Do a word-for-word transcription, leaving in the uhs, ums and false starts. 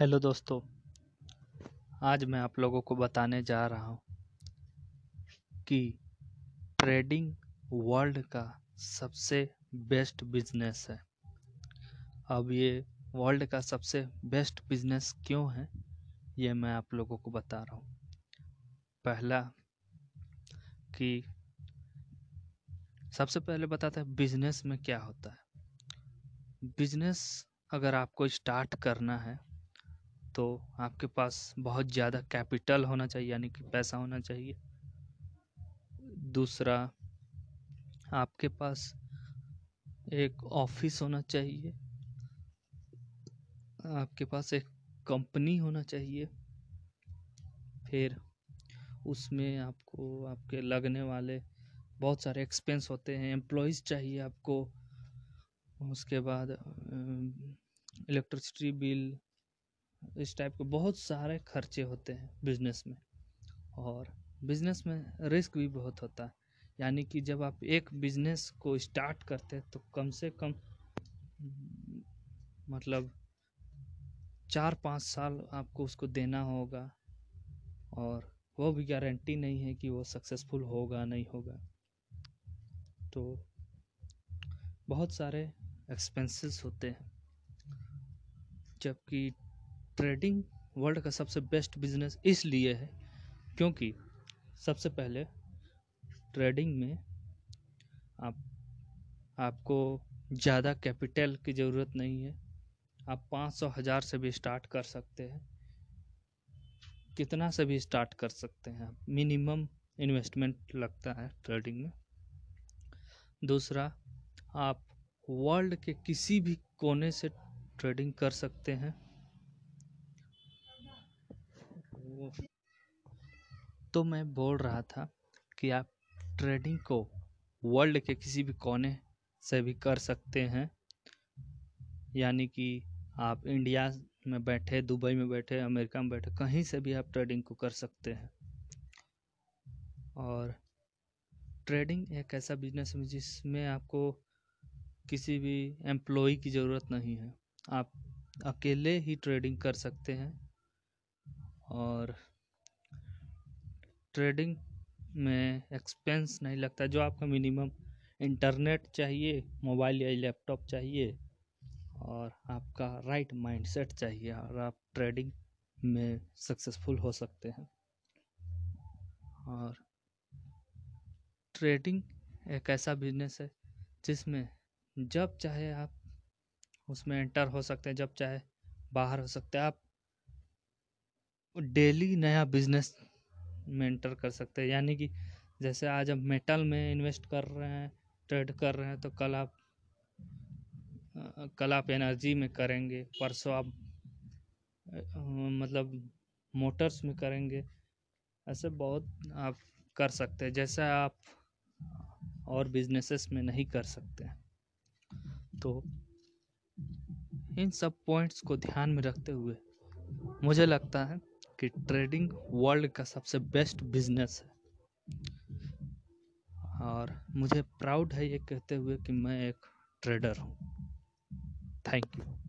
Hello दोस्तों, आज मैं आप लोगों को बताने जा रहा हूँ कि ट्रेडिंग वर्ल्ड का सबसे बेस्ट बिजनेस है। अब ये वर्ल्ड का सबसे बेस्ट बिजनेस क्यों है, ये मैं आप लोगों को बता रहा हूँ। पहला कि सबसे पहले बताता है बिजनेस में क्या होता है। बिजनेस अगर आपको स्टार्ट करना है तो आपके पास बहुत ज़्यादा कैपिटल होना चाहिए, यानी कि पैसा होना चाहिए। दूसरा, आपके पास एक ऑफिस होना चाहिए, आपके पास एक कंपनी होना चाहिए। फिर उसमें आपको आपके लगने वाले बहुत सारे एक्सपेंस होते हैं, एम्प्लॉइज चाहिए आपको। उसके बाद इलेक्ट्रिसिटी बिल, इस टाइप के बहुत सारे खर्चे होते हैं बिजनेस में। और बिजनेस में रिस्क भी बहुत होता है, यानी कि जब आप एक बिजनेस को स्टार्ट करते हैं तो कम से कम मतलब चार पाँच साल आपको उसको देना होगा, और वो भी गारंटी नहीं है कि वो सक्सेसफुल होगा नहीं होगा। तो बहुत सारे एक्सपेंसेस होते हैं, जबकि ट्रेडिंग वर्ल्ड का सबसे बेस्ट बिजनेस इसलिए है क्योंकि सबसे पहले ट्रेडिंग में आप आपको ज़्यादा कैपिटल की ज़रूरत नहीं है। आप पाँच सौ हज़ार से भी स्टार्ट कर सकते हैं, कितना से भी स्टार्ट कर सकते हैं आप। मिनिमम इन्वेस्टमेंट लगता है ट्रेडिंग में। दूसरा, आप वर्ल्ड के किसी भी कोने से ट्रेडिंग कर सकते हैं। तो मैं बोल रहा था कि आप ट्रेडिंग को वर्ल्ड के किसी भी कोने से भी कर सकते हैं, यानी कि आप इंडिया में बैठे, दुबई में बैठे, अमेरिका में बैठे, कहीं से भी आप ट्रेडिंग को कर सकते हैं। और ट्रेडिंग एक ऐसा बिजनेस है जिसमें आपको किसी भी एम्प्लॉई की ज़रूरत नहीं है, आप अकेले ही ट्रेडिंग कर सकते हैं। और ट्रेडिंग में एक्सपेंस नहीं लगता, जो आपका मिनिमम इंटरनेट चाहिए, मोबाइल या लैपटॉप चाहिए, और आपका राइट माइंडसेट चाहिए, और आप ट्रेडिंग में सक्सेसफुल हो सकते हैं। और ट्रेडिंग एक ऐसा बिजनेस है जिसमें जब चाहे आप उसमें एंटर हो सकते हैं, जब चाहे बाहर हो सकते हैं। आप डेली नया बिजनेस में एंटर कर सकते हैं, यानी कि जैसे आज आप मेटल में इन्वेस्ट कर रहे हैं, ट्रेड कर रहे हैं, तो कल आप कल आप एनर्जी में करेंगे, परसों आप मतलब मोटर्स में करेंगे। ऐसे बहुत आप कर सकते हैं, जैसे आप और बिजनेसेस में नहीं कर सकते हैं। तो इन सब पॉइंट्स को ध्यान में रखते हुए मुझे लगता है कि ट्रेडिंग वर्ल्ड का सबसे बेस्ट बिजनेस है, और मुझे प्राउड है ये कहते हुए कि मैं एक ट्रेडर हूँ। Thank you.